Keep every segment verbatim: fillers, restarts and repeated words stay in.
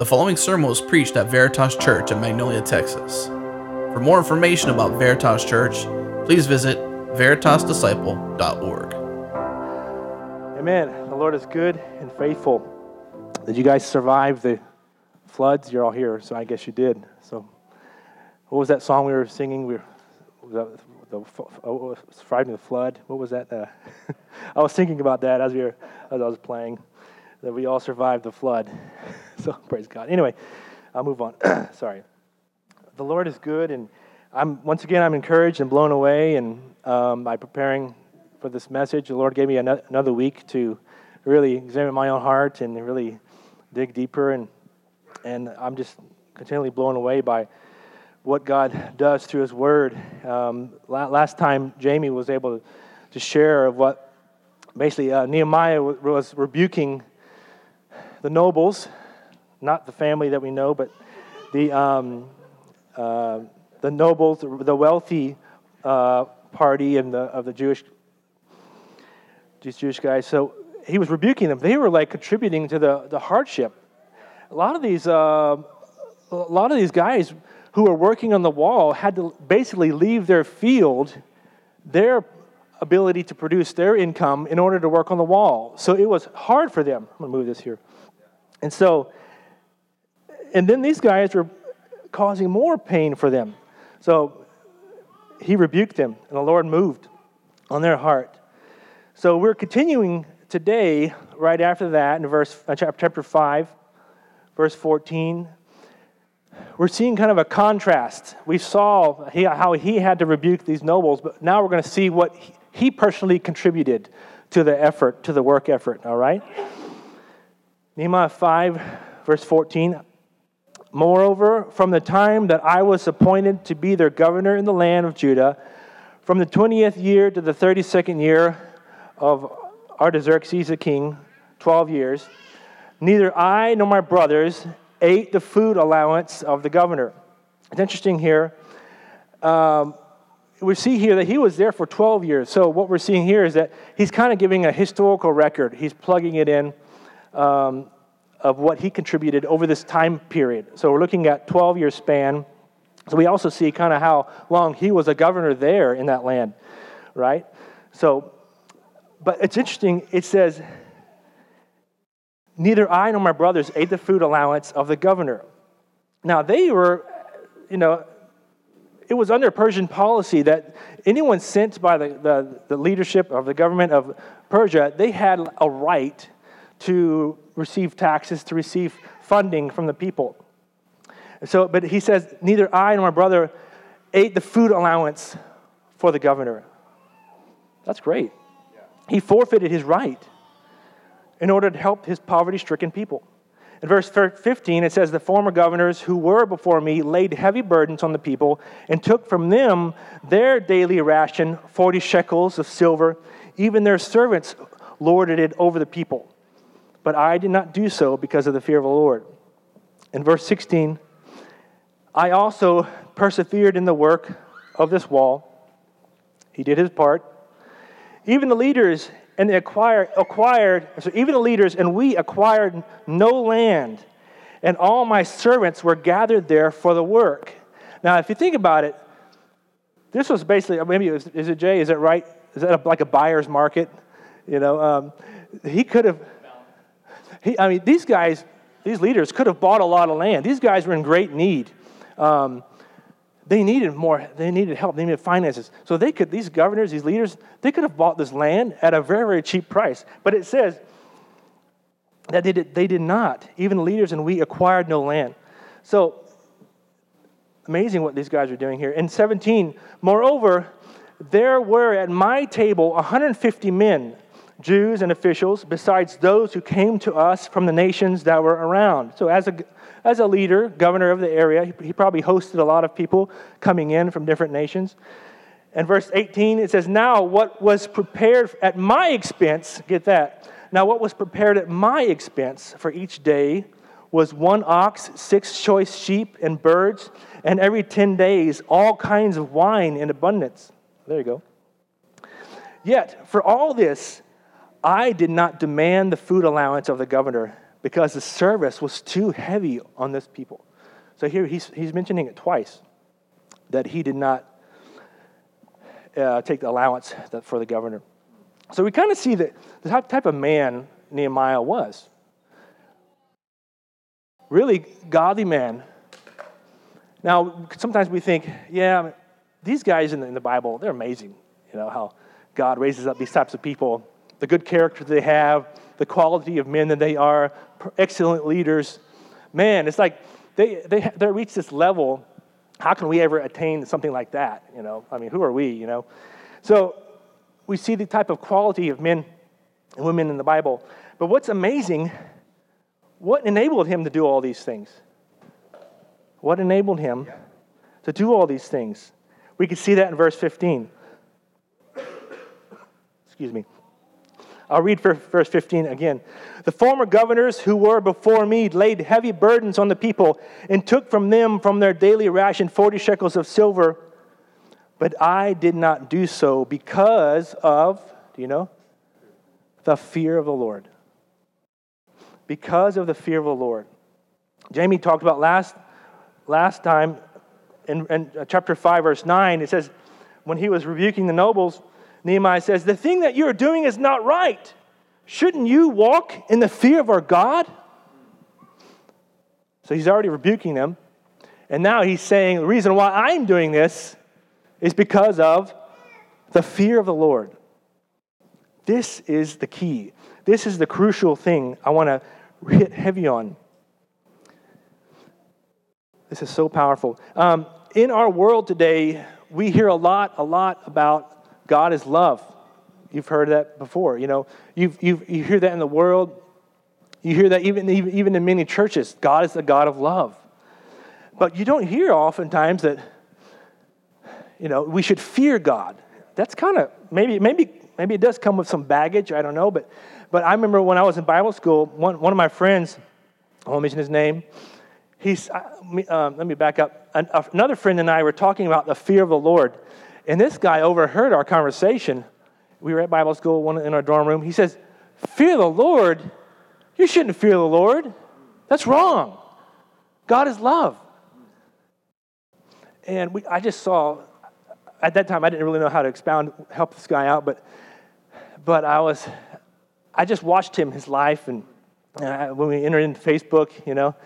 The following sermon was preached at Veritas Church in Magnolia, Texas. For more information about Veritas Church, please visit veritas disciple dot org. Amen. The Lord is good and faithful. Did you guys survive the floods? You're all here, so I guess you did. So, what was that song we were singing? We were, the, the, oh, surviving the flood. What was that? Uh, I was thinking about that as we were, as I was playing. That we all survived the flood. So, praise God. Anyway, I'll move on. Sorry. The Lord is good, and I'm once again, I'm encouraged and blown away, and um, by preparing for this message, the Lord gave me another week to really examine my own heart and really dig deeper, and and I'm just continually blown away by what God does through His Word. Um, last time, Jamie was able to share of what, basically, uh, Nehemiah was rebuking the nobles, not the family that we know, but the um, uh, the nobles, the wealthy uh, party and the of the Jewish these Jewish guys. So he was rebuking them. They were like contributing to the, the hardship. A lot of these uh, a lot of these guys who were working on the wall had to basically leave their field, their ability to produce their income in order to work on the wall. So it was hard for them. I'm gonna move this here. And so, and then these guys were causing more pain for them. So he rebuked them, and the Lord moved on their heart. So we're continuing today, right after that, in verse uh, chapter five, verse fourteen. We're seeing kind of a contrast. We saw he, how he had to rebuke these nobles, but now we're going to see what he, he personally contributed to the effort, to the work effort, all right? Nehemiah five, verse fourteen, moreover, from the time that I was appointed to be their governor in the land of Judah, from the twentieth year to the thirty-second year of Artaxerxes the king, twelve years, neither I nor my brothers ate the food allowance of the governor. It's interesting here. Um, we see here that he was there for twelve years. So what we're seeing here is that he's kind of giving a historical record. He's plugging it in. Um, of what he contributed over this time period. So we're looking at twelve-year span. So we also see kind of how long he was a governor there in that land, right? So, but it's interesting. It says, neither I nor my brothers ate the food allowance of the governor. Now, they were, you know, it was under Persian policy that anyone sent by the, the, the leadership of the government of Persia, they had a right to receive taxes, to receive funding from the people. So, but he says, neither I nor my brother ate the food allowance for the governor. That's great. Yeah. He forfeited his right in order to help his poverty-stricken people. In verse fifteen, it says, the former governors who were before me laid heavy burdens on the people and took from them their daily ration, forty shekels of silver. Even their servants lorded it over the people. But I did not do so because of the fear of the Lord. In verse sixteen, I also persevered in the work of this wall. He did his part. Even the leaders and the acquired, acquired so even the leaders and we acquired no land, and all my servants were gathered there for the work. Now, if you think about it, this was basically maybe it was, is it Jay? Is that right? Is that a, like a buyer's market? You know, um, he could have. He, I mean, these guys, these leaders could have bought a lot of land. These guys were in great need. Um, they needed more. They needed help. They needed finances. So they could, these governors, these leaders, they could have bought this land at a very, very cheap price. But it says that they did, they did not. Even the leaders and we acquired no land. So amazing what these guys are doing here. In seventeen, moreover, there were at my table one hundred fifty men, Jews and officials, besides those who came to us from the nations that were around. So as a as a leader, governor of the area, he, he probably hosted a lot of people coming in from different nations. And verse eighteen, it says, now what was prepared at my expense, get that, now what was prepared at my expense for each day was one ox, six choice sheep and birds, and every ten days all kinds of wine in abundance. There you go. Yet for all this, I did not demand the food allowance of the governor, because the service was too heavy on this people. So here he's he's mentioning it twice, that he did not uh, take the allowance that, for the governor. So we kind of see that the type of man Nehemiah was. Really godly man. Now, sometimes we think, yeah, these guys in the, in the Bible, they're amazing. You know, how God raises up these types of people, the good character they have, the quality of men that they are, excellent leaders. Man, it's like they they they reach this level. How can we ever attain something like that? You know, I mean, who are we, you know? So we see the type of quality of men and women in the Bible. But what's amazing, what enabled him to do all these things? What enabled him to do all these things? We can see that in verse fifteen. Excuse me. I'll read verse fifteen again. The former governors who were before me laid heavy burdens on the people and took from them from their daily ration forty shekels of silver, but I did not do so because of, do you know, the fear of the Lord. Because of the fear of the Lord. Jamie talked about last last time in, in chapter five, verse nine, it says, when he was rebuking the nobles, Nehemiah says, the thing that you're doing is not right. Shouldn't you walk in the fear of our God? So he's already rebuking them. And now he's saying, the reason why I'm doing this is because of the fear of the Lord. This is the key. This is the crucial thing I want to hit heavy on. This is so powerful. Um, in our world today, we hear a lot, a lot about God is love. You've heard that before. You know, you you you hear that in the world. You hear that even even in many churches. God is the God of love. But you don't hear oftentimes that, you know, we should fear God. That's kind of maybe maybe maybe it does come with some baggage. I don't know. But but I remember when I was in Bible school, one one of my friends, I won't mention his name. He's uh, let me back up. Another friend and I were talking about the fear of the Lord. And this guy overheard our conversation. We were at Bible school one in our dorm room. He says, fear the Lord? You shouldn't fear the Lord. That's wrong. God is love. And we, I just saw, at that time, I didn't really know how to expound, help this guy out, but but I was, I just watched him, his life, and, and I, when we entered into Facebook, you know,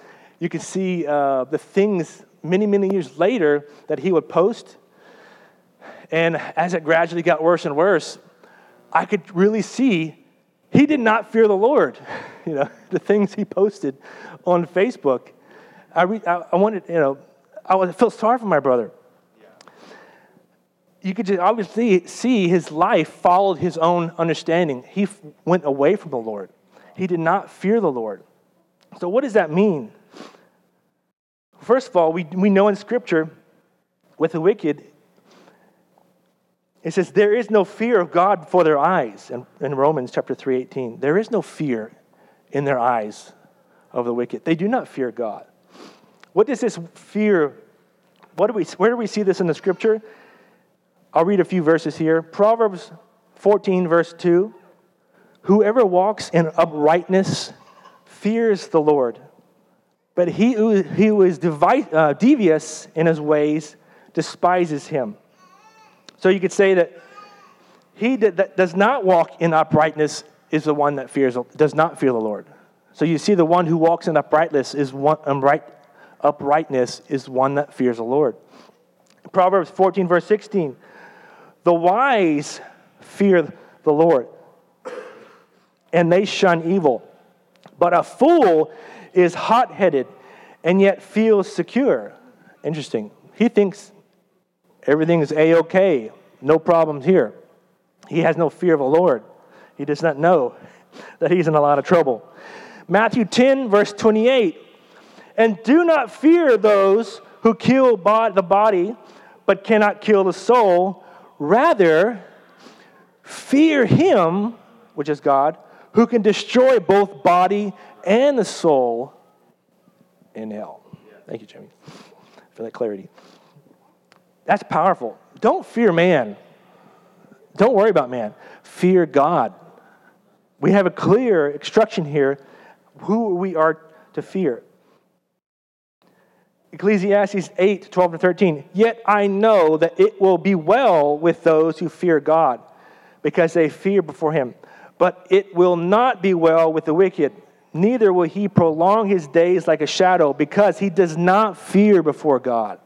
you could see uh, the things many, many years later that he would post. And as it gradually got worse and worse, I could really see he did not fear the Lord. You know, the things he posted on Facebook. I, re- I, I wanted, you know, I, was, I felt sorry for my brother. Yeah. You could just obviously see his life followed his own understanding. He f- went away from the Lord. He did not fear the Lord. So what does that mean? First of all, we we know in Scripture with the wicked, it says, there is no fear of God before their eyes. In, in Romans chapter three eighteen, there is no fear in their eyes of the wicked. They do not fear God. What does this fear, what do we, where do we see this in the Scripture? I'll read a few verses here. Proverbs fourteen, verse two. Whoever walks in uprightness fears the Lord, but he who, he who is device, uh, devious in his ways despises him. So you could say that he that does not walk in uprightness is the one that fears, does not fear the Lord. So you see, the one who walks in uprightness is one upright, uprightness is one that fears the Lord. Proverbs fourteen, verse sixteen, the wise fear the Lord, and they shun evil. But a fool is hot-headed and yet feels secure. Interesting. He thinks everything is A-okay. No problems here. He has no fear of the Lord. He does not know that he's in a lot of trouble. Matthew ten, verse twenty-eight. And do not fear those who kill the body, but cannot kill the soul. Rather, fear him, which is God, who can destroy both body and the soul in hell. Thank you, Jamie, for that clarity. That's powerful. Don't fear man. Don't worry about man. Fear God. We have a clear instruction here who we are to fear. Ecclesiastes eight, twelve to thirteen. Yet I know that it will be well with those who fear God, because they fear before him. But it will not be well with the wicked, neither will he prolong his days like a shadow, because he does not fear before God.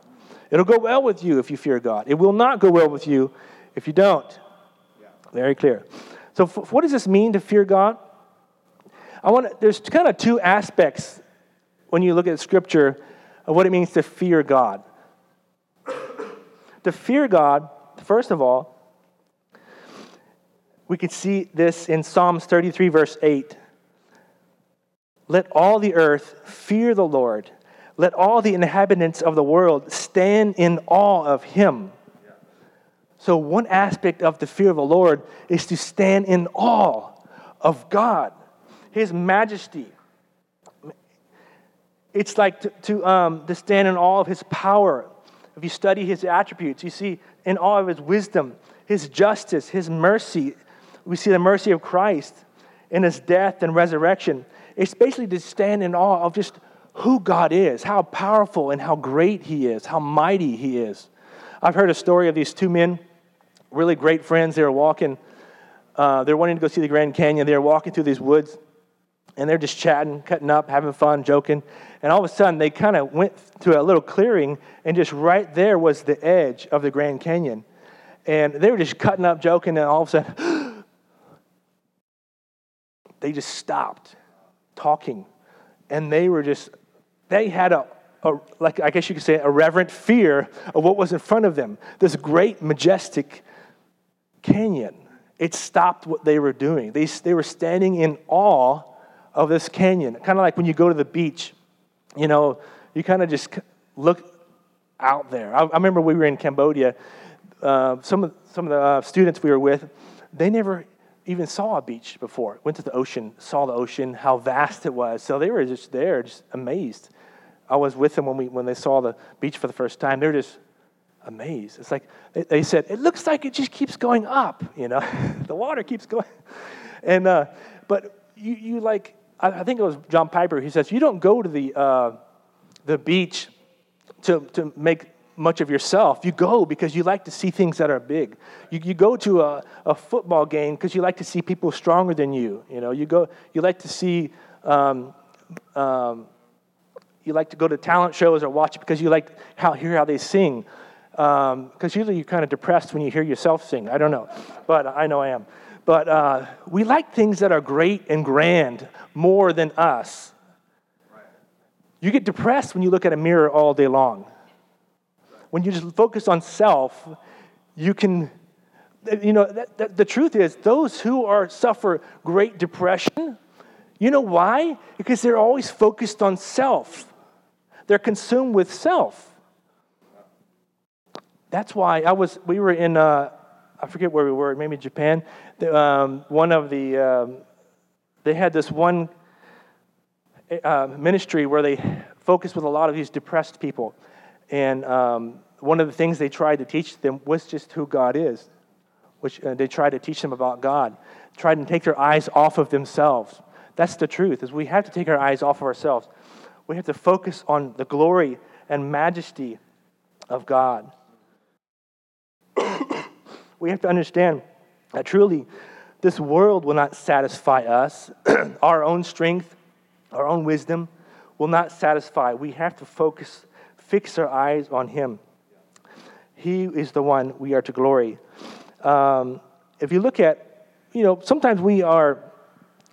It'll go well with you if you fear God. It will not go well with you if you don't. Yeah. Very clear. So f- what does this mean to fear God? I want to, there's kind of two aspects when you look at Scripture of what it means to fear God. To fear God, first of all, we could see this in Psalms thirty-three, verse eight. Let all the earth fear the Lord. Let all the inhabitants of the world stand in awe of him. Yeah. So one aspect of the fear of the Lord is to stand in awe of God, his majesty. It's like to, to, um, to stand in awe of his power. If you study his attributes, you see in awe of his wisdom, his justice, his mercy. We see the mercy of Christ in his death and resurrection. It's basically to stand in awe of just who God is, how powerful and how great he is, how mighty he is. I've heard a story of these two men, really great friends. They were walking. Uh, they're wanting to go see the Grand Canyon. They were walking through these woods, and they're just chatting, cutting up, having fun, joking. And all of a sudden, they kind of went to a little clearing, and just right there was the edge of the Grand Canyon. And they were just cutting up, joking, and all of a sudden, they just stopped talking. And they were just, they had a, a, like I guess you could say, a reverent fear of what was in front of them. This great, majestic canyon. It stopped what they were doing. They, they were standing in awe of this canyon. Kind of like when you go to the beach, you know, you kind of just look out there. I, I remember we were in Cambodia. Uh, some of some of the uh, students we were with, they never even saw a beach before. Went to the ocean, saw the ocean, how vast it was. So they were just there, just amazed. I was with them when we when they saw the beach for the first time. They were just amazed. It's like they, they said, it looks like it just keeps going up. You know, the water keeps going. And uh, but you you like I, I think it was John Piper who says you don't go to the uh, the beach to to make much of yourself. You go because you like to see things that are big. You you go to a, a football game because you like to see people stronger than you. You know, you go, you like to see, um, um, you like to go to talent shows or watch it because you like how hear how they sing. Um, because usually you're kind of depressed when you hear yourself sing. I don't know, but I know I am. But uh, we like things that are great and grand more than us. You get depressed when you look at a mirror all day long. When you just focus on self, you can, you know, that, that, the truth is those who are suffer great depression, you know why? Because they're always focused on self. They're consumed with self. That's why I was, we were in, uh, I forget where we were, maybe Japan. The, um, one of the, um, they had this one uh, ministry where they focused with a lot of these depressed people. And um, one of the things they tried to teach them was just who God is, which uh, they tried to teach them about God, tried to take their eyes off of themselves. That's the truth, is we have to take our eyes off of ourselves. We have to focus on the glory and majesty of God. We have to understand that truly this world will not satisfy us. Our own strength, our own wisdom will not satisfy. We have to focus Fix our eyes on him. He is the one we are to glory. Um, if you look at, you know, sometimes we are,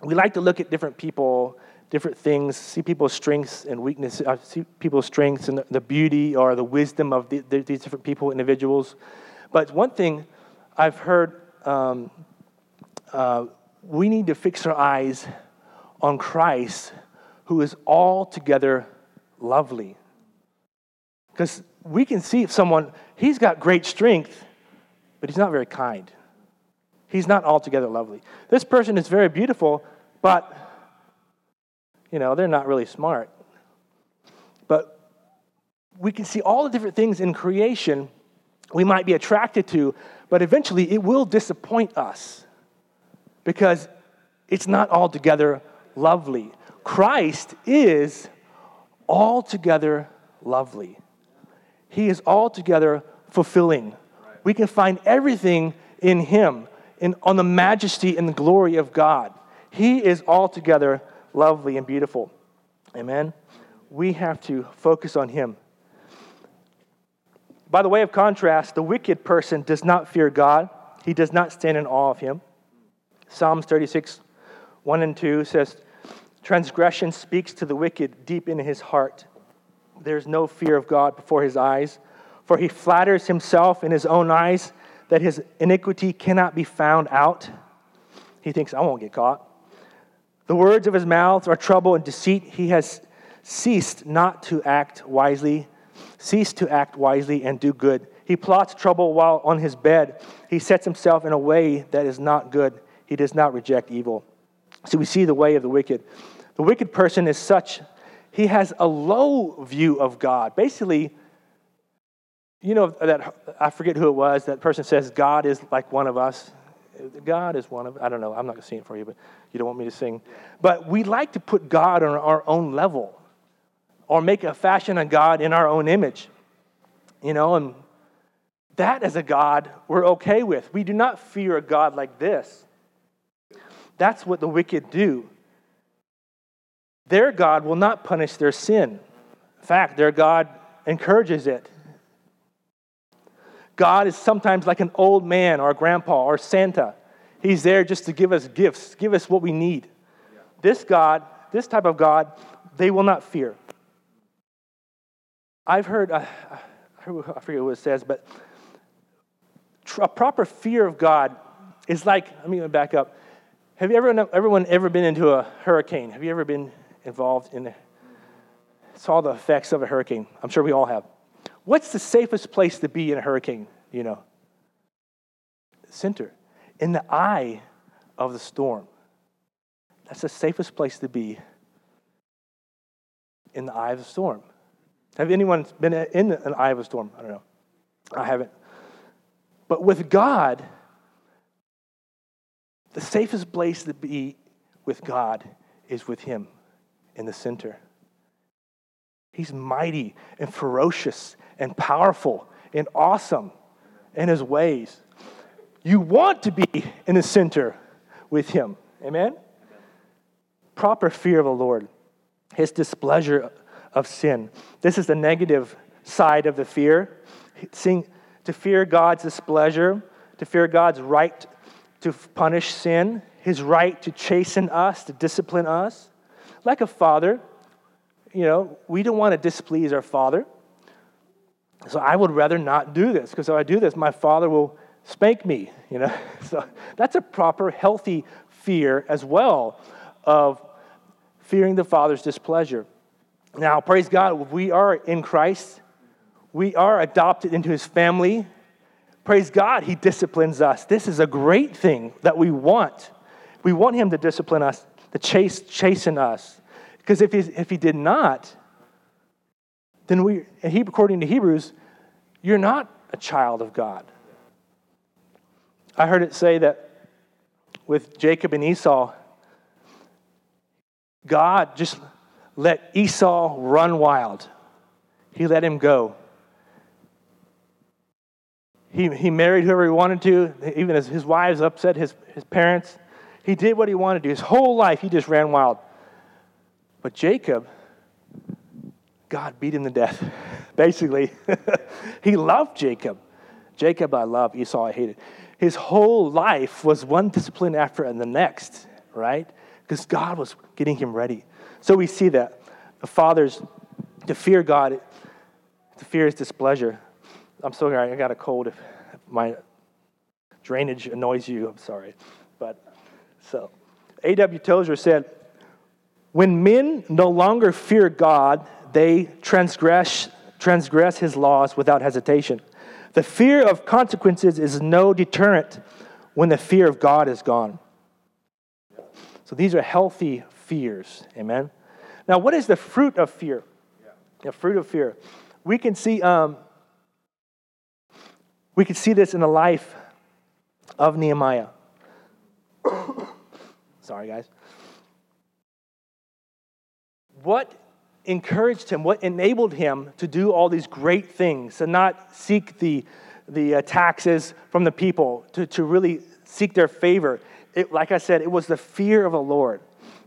we like to look at different people, different things, see people's strengths and weaknesses, uh, see people's strengths and the, the beauty or the wisdom of the, the, these different people, individuals. But one thing I've heard, um, uh, we need to fix our eyes on Christ, who is altogether lovely. Because we can see if someone, he's got great strength, but he's not very kind. He's not altogether lovely. This person is very beautiful, but, you know, they're not really smart. But we can see all the different things in creation we might be attracted to, but eventually it will disappoint us because it's not altogether lovely. Christ is altogether lovely. He is altogether fulfilling. We can find everything in him, in on the majesty and the glory of God. He is altogether lovely and beautiful. Amen? We have to focus on him. By the way of contrast, the wicked person does not fear God. He does not stand in awe of him. Psalms thirty-six, one and two says, transgression speaks to the wicked deep in his heart. There's no fear of God before his eyes, for he flatters himself in his own eyes that his iniquity cannot be found out. He thinks, I won't get caught. The words of his mouth are trouble and deceit. He has ceased not to act wisely, ceased to act wisely and do good. He plots trouble while on his bed. He sets himself in a way that is not good. He does not reject evil. So we see the way of the wicked. The wicked person is such, he has a low view of God. Basically, you know, that I forget who it was, that person says, God is like one of us. God is one of, I don't know, I'm not going to sing it for you, but you don't want me to sing. But we like to put God on our own level or make a fashion of God in our own image, you know, and that is a God we're okay with. We do not fear a God like this. That's what the wicked do. Their God will not punish their sin. In fact, their God encourages it. God is sometimes like an old man or a grandpa or Santa. He's there just to give us gifts, give us what we need. Yeah. This God, this type of God, they will not fear. I've heard, uh, I forget what it says, but a proper fear of God is like, let me back up. Have you ever, everyone ever been into a hurricane? Have you ever been involved in, saw the effects of a hurricane? I'm sure we all have. What's the safest place to be in a hurricane, you know? Center. In the eye of the storm. That's the safest place to be, in the eye of the storm. Have anyone been in an eye of a storm? I don't know. I haven't. But with God, the safest place to be with God is with him in the center. He's mighty and ferocious and powerful and awesome in his ways. You want to be in the center with him. Amen? Proper fear of the Lord. His displeasure of sin. This is the negative side of the fear. Seeing, to fear God's displeasure, to fear God's right to punish sin, his right to chasten us, to discipline us. Like a father, you know, we don't want to displease our father. So I would rather not do this, because if I do this, my father will spank me, you know. So that's a proper, healthy fear as well, of fearing the father's displeasure. Now, praise God, we are in Christ. We are adopted into his family. Praise God, he disciplines us. This is a great thing that we want. We want him to discipline us, to chase, chasten us. Because if he, if he did not, then we, according to Hebrews, you're not a child of God. I heard it say that with Jacob and Esau, God just let Esau run wild. He let him go. He he married whoever he wanted to. Even as his wives upset his, his parents. He did what he wanted to. His whole life, he just ran wild. But Jacob, God beat him to death, basically. He loved Jacob. Jacob I love, Esau I hated. His whole life was one discipline after and the next, right? Because God was getting him ready. So we see that the fathers, to fear God, to fear his displeasure. I'm so sorry, I got a cold. If my drainage annoys you, I'm sorry. But so, A W Tozer said, when men no longer fear God, they transgress transgress his laws without hesitation. The fear of consequences is no deterrent when the fear of God is gone. So these are healthy fears. Amen. Now, what is the fruit of fear? Yeah. The fruit of fear. We can see um, we can see this in the life of Nehemiah. Sorry, guys. what encouraged him, what enabled him to do all these great things and not seek the the uh, taxes from the people, to, to really seek their favor. It, like I said, it was the fear of the Lord.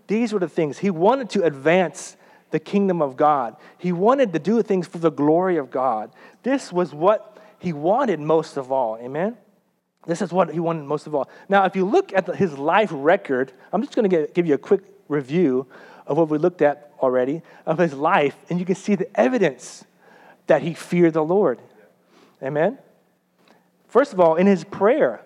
These were the things. He wanted to advance the kingdom of God. He wanted to do things for the glory of God. This was what he wanted most of all. Amen? This is what he wanted most of all. Now, if you look at the, his life record, I'm just going to give you a quick review of what we looked at already, of his life, and you can see the evidence that he feared the Lord. Amen? First of all, in his prayer,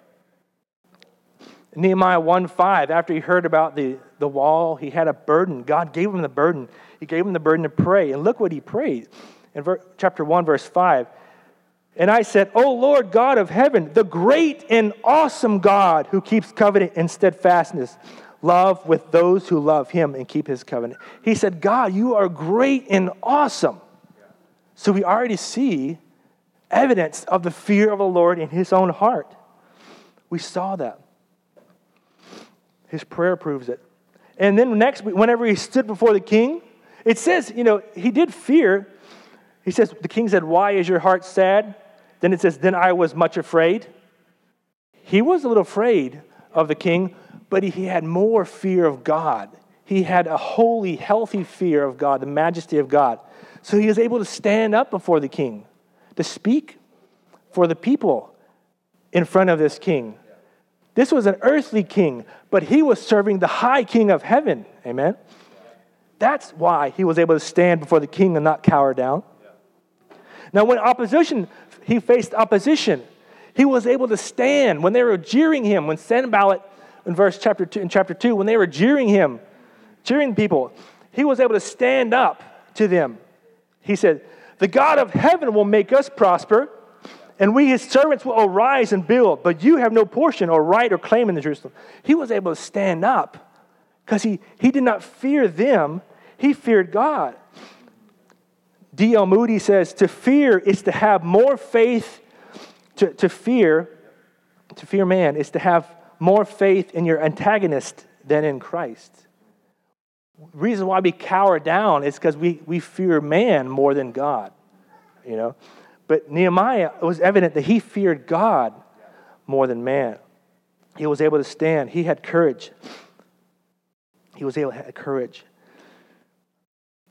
Nehemiah one five, after he heard about the, the wall, he had a burden. God gave him the burden. He gave him the burden to pray. And look what he prayed. In ver- chapter one, verse five, and I said, O Lord God of heaven, the great and awesome God who keeps covenant and steadfastness, love with those who love him and keep his covenant. He said, God, you are great and awesome. So we already see evidence of the fear of the Lord in his own heart. We saw that. His prayer proves it. And then next, whenever he stood before the king, it says, you know, he did fear. He says, the king said, why is your heart sad? Then it says, then I was much afraid. He was a little afraid of the king, but he had more fear of God. He had a holy, healthy fear of God, the majesty of God. So he was able to stand up before the king, to speak for the people in front of this king. This was an earthly king, but he was serving the high king of heaven. Amen? That's why he was able to stand before the king and not cower down. Now, when opposition, he faced opposition, he was able to stand. When they were jeering him, when Sanballat, in verse chapter two, in chapter two, when they were jeering him, jeering people, he was able to stand up to them. He said, the God of heaven will make us prosper, and we, his servants, will arise and build, but you have no portion or right or claim in Jerusalem. He was able to stand up because he, he did not fear them. He feared God. D L Moody says, to fear is to have more faith, to, to fear, to fear man, is to have more faith in your antagonist than in Christ. The reason why we cower down is because we, we fear man more than God, you know. But Nehemiah, it was evident that he feared God more than man. He was able to stand. He had courage. He was able to have courage.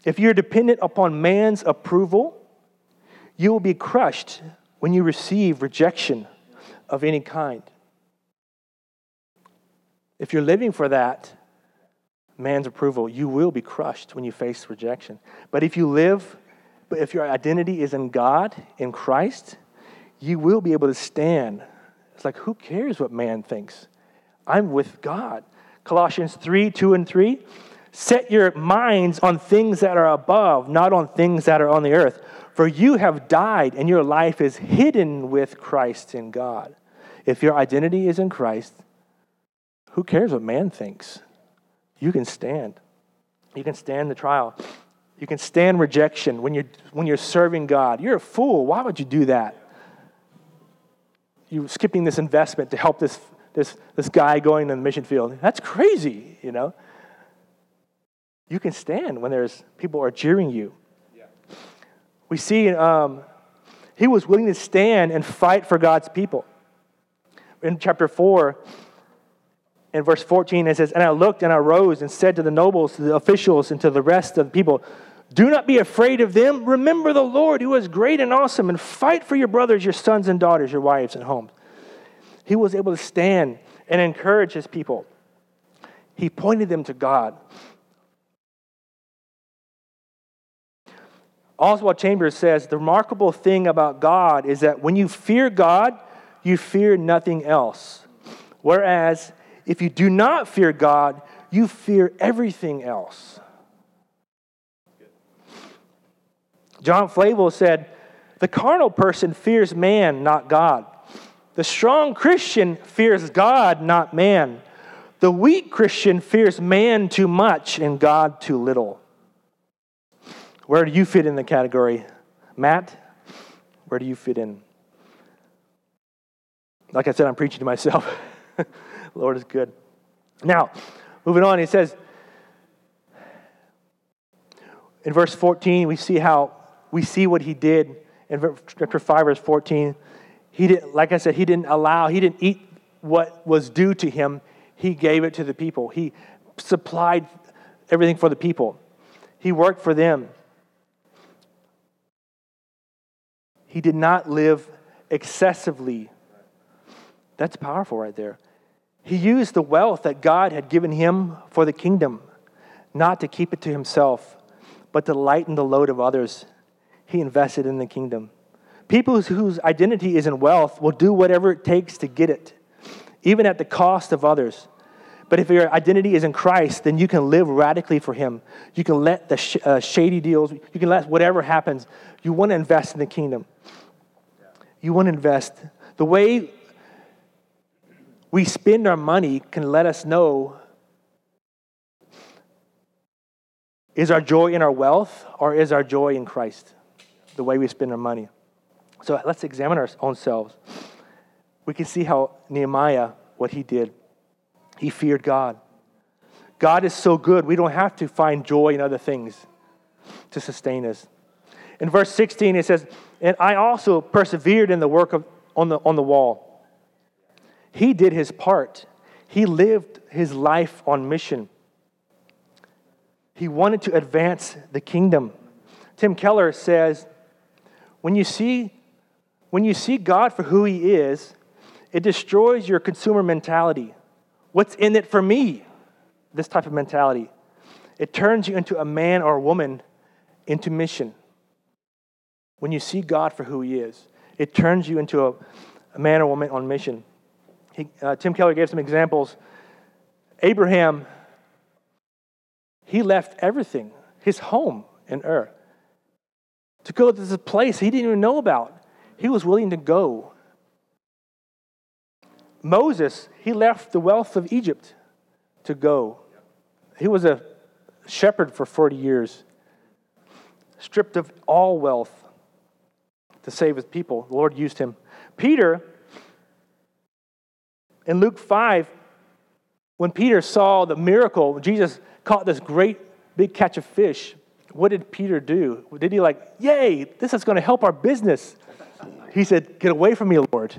If you're dependent upon man's approval, you will be crushed when you receive rejection of any kind. If you're living for that, man's approval, you will be crushed when you face rejection. But if you live But if your identity is in God, in Christ, you will be able to stand. It's like, who cares what man thinks? I'm with God. Colossians three, two and three. Set your minds on things that are above, not on things that are on the earth. For you have died, and your life is hidden with Christ in God. If your identity is in Christ, who cares what man thinks? You can stand. You can stand the trial. You can stand rejection when you're when you're serving God. You're a fool. Why would you do that? You're skipping this investment to help this this this guy going to the mission field. That's crazy, you know. You can stand when there's people are jeering you. Yeah. We see um, he was willing to stand and fight for God's people. In chapter four. In verse fourteen, it says, and I looked and I rose and said to the nobles, to the officials, and to the rest of the people, do not be afraid of them. Remember the Lord who is great and awesome, and fight for your brothers, your sons and daughters, your wives and homes. He was able to stand and encourage his people. He pointed them to God. Oswald Chambers says, the remarkable thing about God is that when you fear God, you fear nothing else. Whereas, if you do not fear God, you fear everything else. John Flavel said, the carnal person fears man, not God. The strong Christian fears God, not man. The weak Christian fears man too much and God too little. Where do you fit in the category? Matt, where do you fit in? Like I said, I'm preaching to myself. Lord is good. Now, moving on, he says, In verse fourteen, we see how we see what he did. In chapter five, verse fourteen, he didn't, like I said, he didn't allow, he didn't eat what was due to him. He gave it to the people. He supplied everything for the people. He worked for them. He did not live excessively. That's powerful right there. He used the wealth that God had given him for the kingdom, not to keep it to himself, but to lighten the load of others. He invested in the kingdom. People whose identity is in wealth will do whatever it takes to get it, even at the cost of others. But if your identity is in Christ, then you can live radically for him. You can let the sh- uh, shady deals, you can let whatever happens. You want to invest in the kingdom. You want to invest. The way we spend our money can let us know, is our joy in our wealth or is our joy in Christ? The way we spend our money. So let's examine our own selves. We can see how Nehemiah, what he did. He feared God. God is so good, we don't have to find joy in other things to sustain us. In verse sixteen, it says, "And I also persevered in the work of, on the on the wall." He did his part. He lived his life on mission. He wanted to advance the kingdom. Tim Keller says, when you see when you see God for who he is, it destroys your consumer mentality. What's in it for me? This type of mentality. It turns you into a man or a woman into mission. When you see God for who he is, it turns you into a, a man or woman on mission. He, uh, Tim Keller gave some examples. Abraham, he left everything, his home in Ur, to go to this place he didn't even know about. He was willing to go. Moses, he left the wealth of Egypt to go. He was a shepherd for forty years, stripped of all wealth to save his people. The Lord used him. Peter, in Luke five, when Peter saw the miracle, Jesus caught this great big catch of fish. What did Peter do? Did he like, yay, this is going to help our business? He said, get away from me, Lord.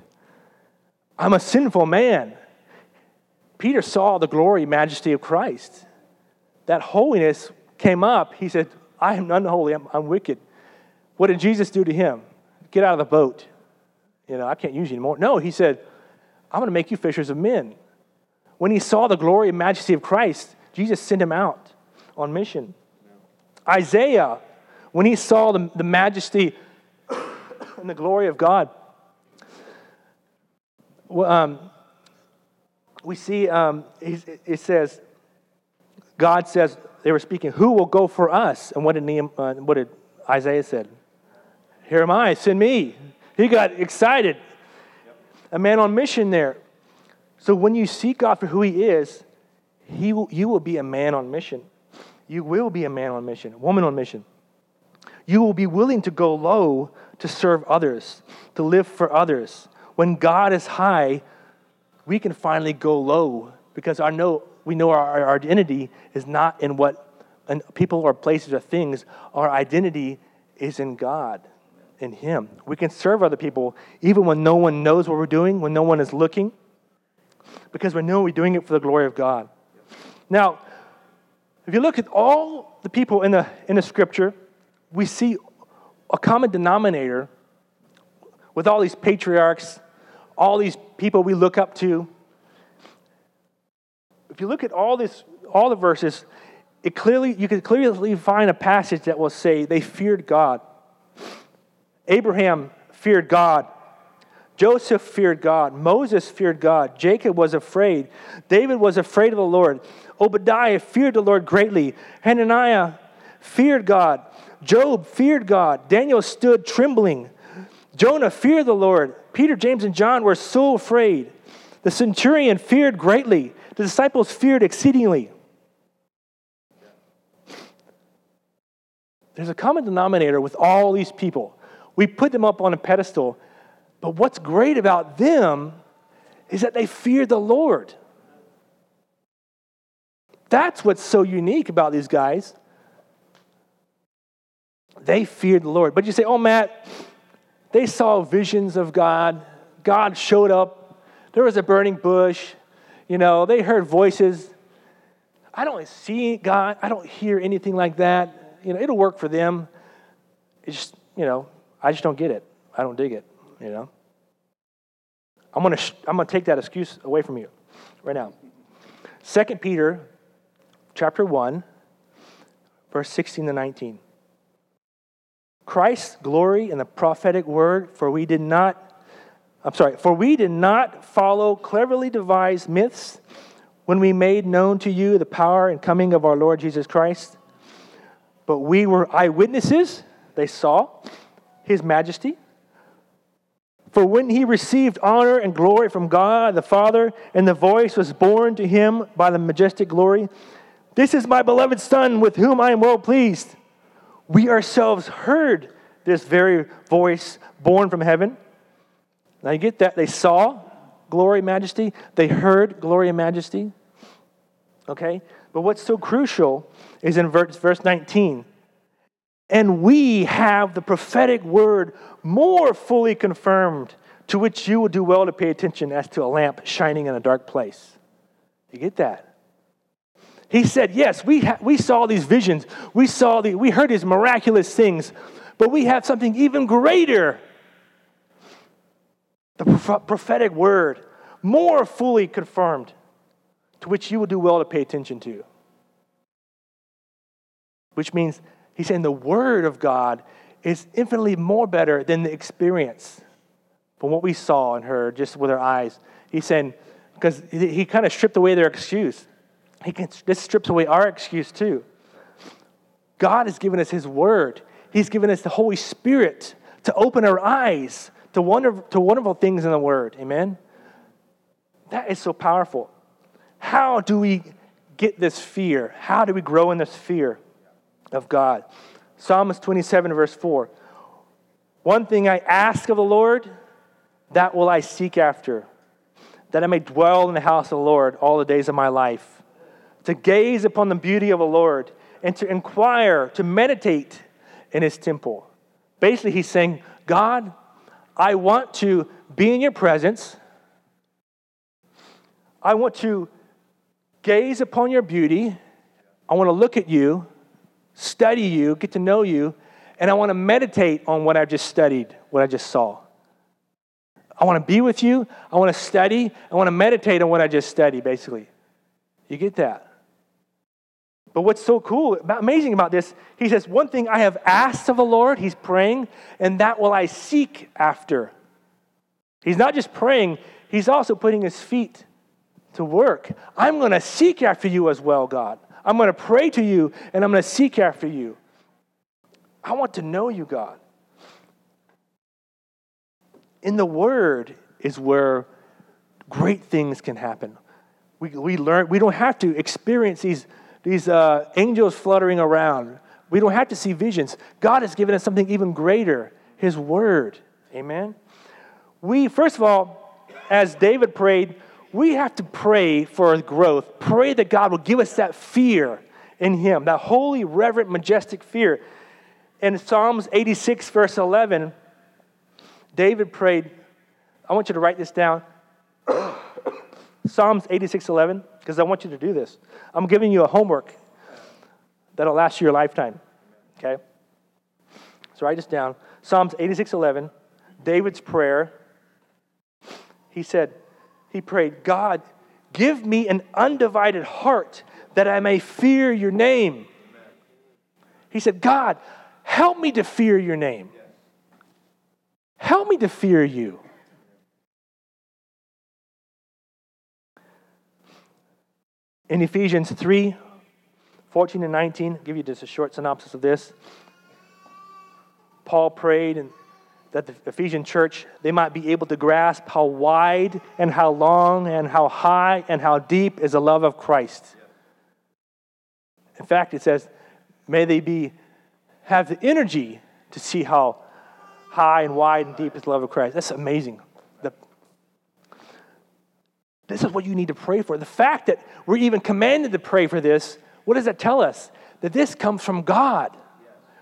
I'm a sinful man. Peter saw the glory and majesty of Christ. That holiness came up. He said, I am unholy. I'm, I'm wicked. What did Jesus do to him? Get out of the boat. You know, I can't use you anymore. No, he said, I'm going to make you fishers of men. When he saw the glory and majesty of Christ, Jesus sent him out on mission. Isaiah, when he saw the, the majesty and the glory of God, well, um, we see, um, it says, God says, they were speaking, who will go for us? And what did, Nehemiah, uh, what did Isaiah said? Here am I, send me. He got excited. Yep. A man on mission there. So when you seek God for who he is, he will, you will be a man on mission. You will be a man on mission, a woman on mission. You will be willing to go low to serve others, to live for others. When God is high, we can finally go low because I know we know our, our identity is not in what in people or places or things. Our identity is in God, in him. We can serve other people even when no one knows what we're doing, when no one is looking, because we know we're doing it for the glory of God. Now, if you look at all the people in the in the scripture, we see a common denominator with all these patriarchs, all these people we look up to. If you look at all this, all the verses, it clearly you can clearly find a passage that will say they feared God. Abraham feared God. Joseph feared God. Moses feared God. Jacob was afraid. David was afraid of the Lord. Obadiah feared the Lord greatly. Hananiah feared God. Job feared God. Daniel stood trembling. Jonah feared the Lord. Peter, James, and John were so afraid. The centurion feared greatly. The disciples feared exceedingly. There's a common denominator with all these people. We put them up on a pedestal. But what's great about them is that they fear the Lord. That's what's so unique about these guys. They feared the Lord. But you say, oh, Matt, they saw visions of God. God showed up. There was a burning bush. You know, they heard voices. I don't see God. I don't hear anything like that. You know, it'll work for them. It's just, you know, I just don't get it. I don't dig it, you know. I'm going to sh- I'm going to take that excuse away from you right now. Second Peter chapter one, verse sixteen to nineteen. Christ's glory in the prophetic word, for we did not, I'm sorry, for we did not follow cleverly devised myths when we made known to you the power and coming of our Lord Jesus Christ, but we were eyewitnesses, they saw, his majesty. For when he received honor and glory from God the Father, and the voice was borne to him by the majestic glory, "This is my beloved Son, with whom I am well pleased." We ourselves heard this very voice borne from heaven. Now you get that? They saw glory and majesty. They heard glory and majesty. Okay? But what's so crucial is in verse nineteen. And we have the prophetic word more fully confirmed, to which you will do well to pay attention as to a lamp shining in a dark place. You get that? He said, yes, we ha- we saw these visions. We saw the we heard these miraculous things, but we have something even greater. The pro- prophetic word, more fully confirmed, to which you will do well to pay attention to. Which means he's saying the word of God is infinitely more better than the experience from what we saw and heard just with our eyes. He's saying, because he, he kind of stripped away their excuse. He can, this strips away our excuse too. God has given us his word. He's given us the Holy Spirit to open our eyes to, wonder, to wonderful things in the word. Amen? That is so powerful. How do we get this fear? How do we grow in this fear of God? Psalms twenty-seven, verse four. One thing I ask of the Lord, that will I seek after, that I may dwell in the house of the Lord all the days of my life, to gaze upon the beauty of the Lord, and to inquire, to meditate in his temple. Basically, he's saying, God, I want to be in your presence. I want to gaze upon your beauty. I want to look at you, study you, get to know you, and I want to meditate on what I've just studied, what I just saw. I want to be with you. I want to study. I want to meditate on what I just studied, basically. You get that? But what's so cool, amazing about this, he says, one thing I have asked of the Lord, he's praying, and that will I seek after. He's not just praying, he's also putting his feet to work. I'm going to seek after you as well, God. I'm going to pray to you, and I'm going to seek after you. I want to know you, God. In the Word is where great things can happen. We we learn. We don't have to experience these, these uh, angels fluttering around. We don't have to see visions. God has given us something even greater, his Word. Amen? We, first of all, as David prayed, we have to pray for growth. Pray that God will give us that fear in him, that holy, reverent, majestic fear. In Psalms eighty-six, verse eleven, David prayed. I want you to write this down. Psalms eighty-six, eleven, because I want you to do this. I'm giving you a homework that'll last you your lifetime, okay? So write this down. Psalms eighty-six, eleven, David's prayer. He said, He prayed, God, give me an undivided heart that I may fear your name. Amen. He said, God, help me to fear your name. Yes. Help me to fear you. In Ephesians three, fourteen and nineteen, I'll give you just a short synopsis of this. Paul prayed and that the Ephesian church, they might be able to grasp how wide and how long and how high and how deep is the love of Christ. In fact, it says, may they be have the energy to see how high and wide and deep is the love of Christ. That's amazing. The, this is what you need to pray for. The fact that we're even commanded to pray for this, what does that tell us? That this comes from God.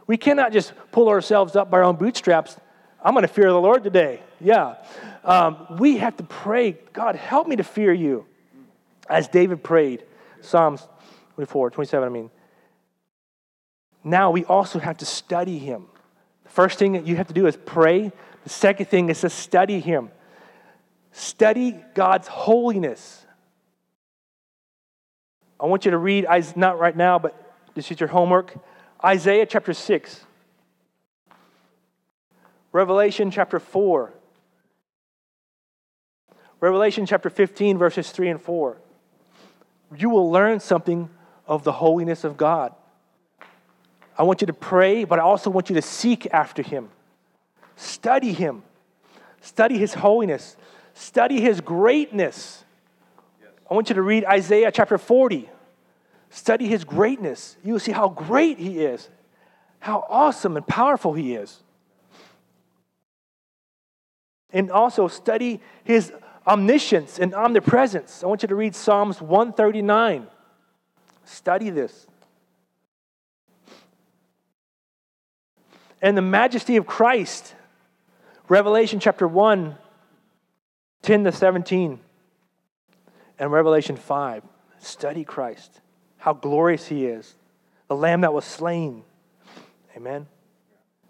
We cannot just pull ourselves up by our own bootstraps. I'm going to fear the Lord today. Yeah. Um, we have to pray, God, help me to fear you. As David prayed, Psalms twenty-four, twenty-seven, I mean. Now we also have to study him. The first thing that you have to do is pray. The second thing is to study him. Study God's holiness. I want you to read, not right now, but this is your homework, Isaiah chapter six. Revelation chapter four. Revelation chapter fifteen, verses three and four. You will learn something of the holiness of God. I want you to pray, but I also want you to seek after him. Study him. Study his holiness. Study his greatness. Yes. I want you to read Isaiah chapter forty. Study his greatness. You will see how great he is, how awesome and powerful he is. And also study his omniscience and omnipresence. I want you to read Psalms one thirty-nine. Study this. And the majesty of Christ. Revelation chapter one, ten to seventeen. And Revelation five. Study Christ. How glorious he is. The Lamb that was slain. Amen.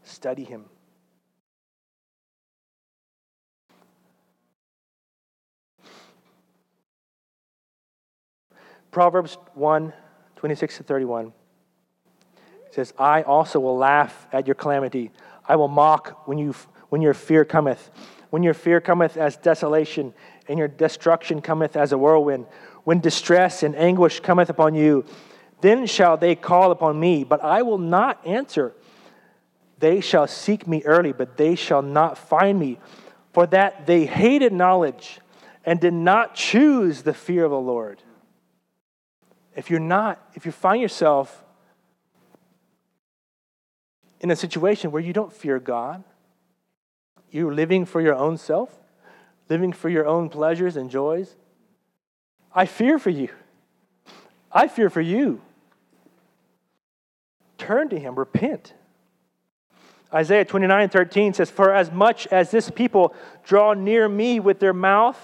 Study him. Proverbs one, twenty-six to thirty-one says, I also will laugh at your calamity. I will mock when you when your fear cometh. When your fear cometh as desolation, and your destruction cometh as a whirlwind. When distress and anguish cometh upon you, then shall they call upon me, but I will not answer. They shall seek me early, but they shall not find me, for that they hated knowledge and did not choose the fear of the Lord. If you're not, if you find yourself in a situation where you don't fear God, you're living for your own self, living for your own pleasures and joys, I fear for you. I fear for you. Turn to him, repent. Isaiah twenty-nine, thirteen says, for as much as this people draw near me with their mouth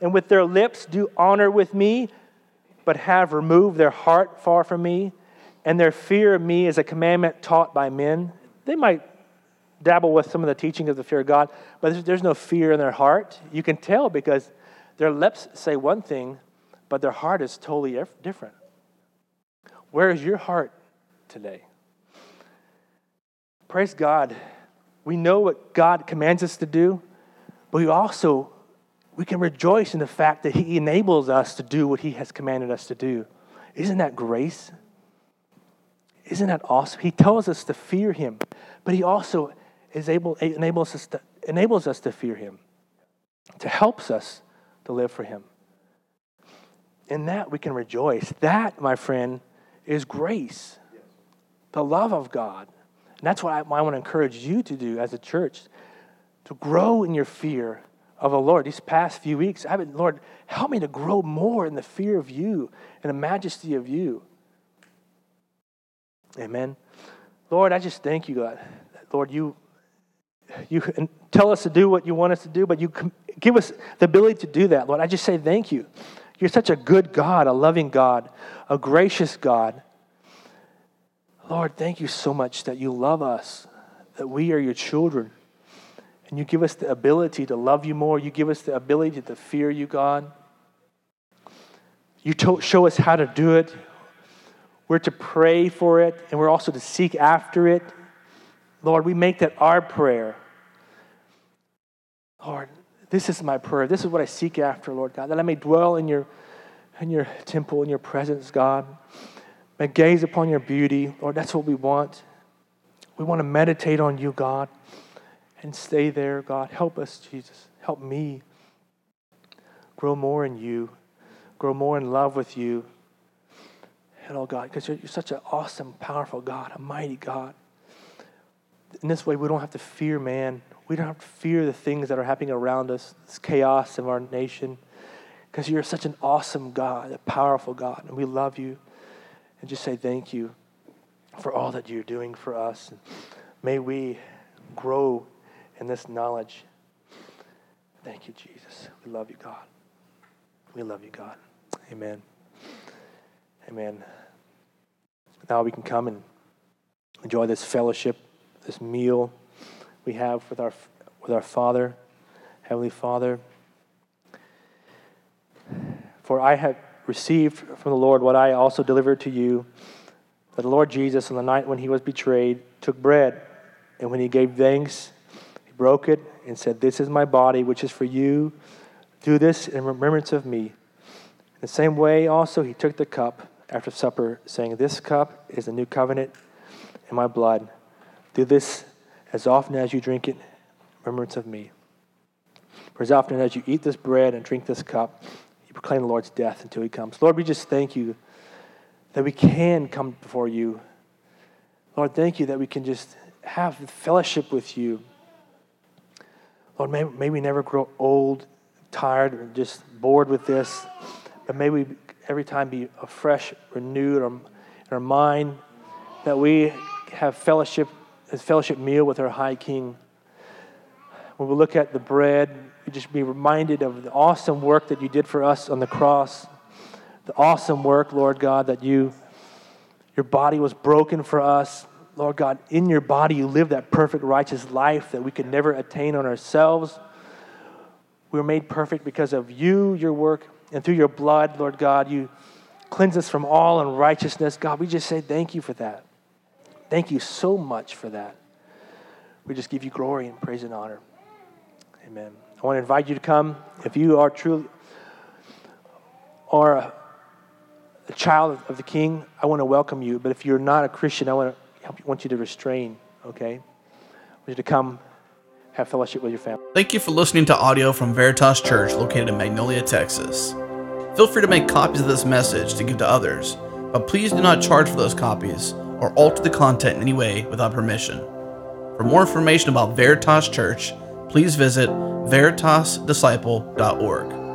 and with their lips do honor with me, but have removed their heart far from me, and their fear of me is a commandment taught by men. They might dabble with some of the teaching of the fear of God, but there's no fear in their heart. You can tell because their lips say one thing, but their heart is totally different. Where is your heart today? Praise God. We know what God commands us to do, but we also We can rejoice in the fact that he enables us to do what he has commanded us to do. Isn't that grace? Isn't that awesome? He tells us to fear him, but he also is able enables us to, enables us to fear him, to helps us to live for him. In that we can rejoice. That, my friend, is grace, the love of God. And that's what I, I want to encourage you to do as a church, to grow in your fear of the Lord. These past few weeks, I've been, Lord, help me to grow more in the fear of you and the majesty of you. Amen. Lord, I just thank you, God. Lord, you you tell us to do what you want us to do, but you give us the ability to do that. Lord, I just say thank you. You're such a good God, a loving God, a gracious God. Lord, thank you so much that you love us, that we are your children. And you give us the ability to love you more. You give us the ability to fear you, God. You to- show us how to do it. We're to pray for it, and we're also to seek after it. Lord, we make that our prayer. Lord, this is my prayer. This is what I seek after, Lord God, that I may dwell in your, in your temple, in your presence, God. May I gaze upon your beauty. Lord, that's what we want. We want to meditate on you, God. And stay there, God. Help us, Jesus. Help me grow more in you, grow more in love with you. And oh, God, because you're, you're such an awesome, powerful God, a mighty God. In this way, we don't have to fear man. We don't have to fear the things that are happening around us, this chaos of our nation, because you're such an awesome God, a powerful God, and we love you. And just say thank you. for all that you're doing for us. May we grow in this knowledge. Thank you, Jesus. We love you, God. We love you, God. Amen. Amen. Now we can come and enjoy this fellowship, this meal we have with our with our Father, Heavenly Father. For I have received from the Lord what I also delivered to you, that the Lord Jesus, on the night when he was betrayed, took bread, and when he gave thanks, he broke it and said, "This is my body, which is for you. Do this in remembrance of me." In the same way also he took the cup after supper, saying, "This cup is the new covenant in my blood. Do this as often as you drink it, in remembrance of me." For as often as you eat this bread and drink this cup, you proclaim the Lord's death until he comes. Lord, we just thank you that we can come before you. Lord, thank you that we can just have fellowship with you. Lord, may, may we never grow old, tired, or just bored with this. But may we every time be afresh, renewed in our mind, that we have fellowship, a fellowship meal with our high King. When we look at the bread, we just be reminded of the awesome work that you did for us on the cross. The awesome work, Lord God, that you, your body was broken for us. Lord God, in your body you lived that perfect righteous life that we could never attain on ourselves. We were made perfect because of you, your work, and through your blood, Lord God, you cleanse us from all unrighteousness. God, we just say thank you for that. Thank you so much for that. We just give you glory and praise and honor. Amen. I want to invite you to come. If you are truly are a, a child of the King, I want to welcome you. But if you're not a Christian, I want to help you, want you to restrain, okay? I want you to come have fellowship with your family. Thank you for listening to audio from Veritas Church located in Magnolia, Texas. Feel free to make copies of this message to give to others, but please do not charge for those copies or alter the content in any way without permission. For more information about Veritas Church, please visit veritas disciple dot org.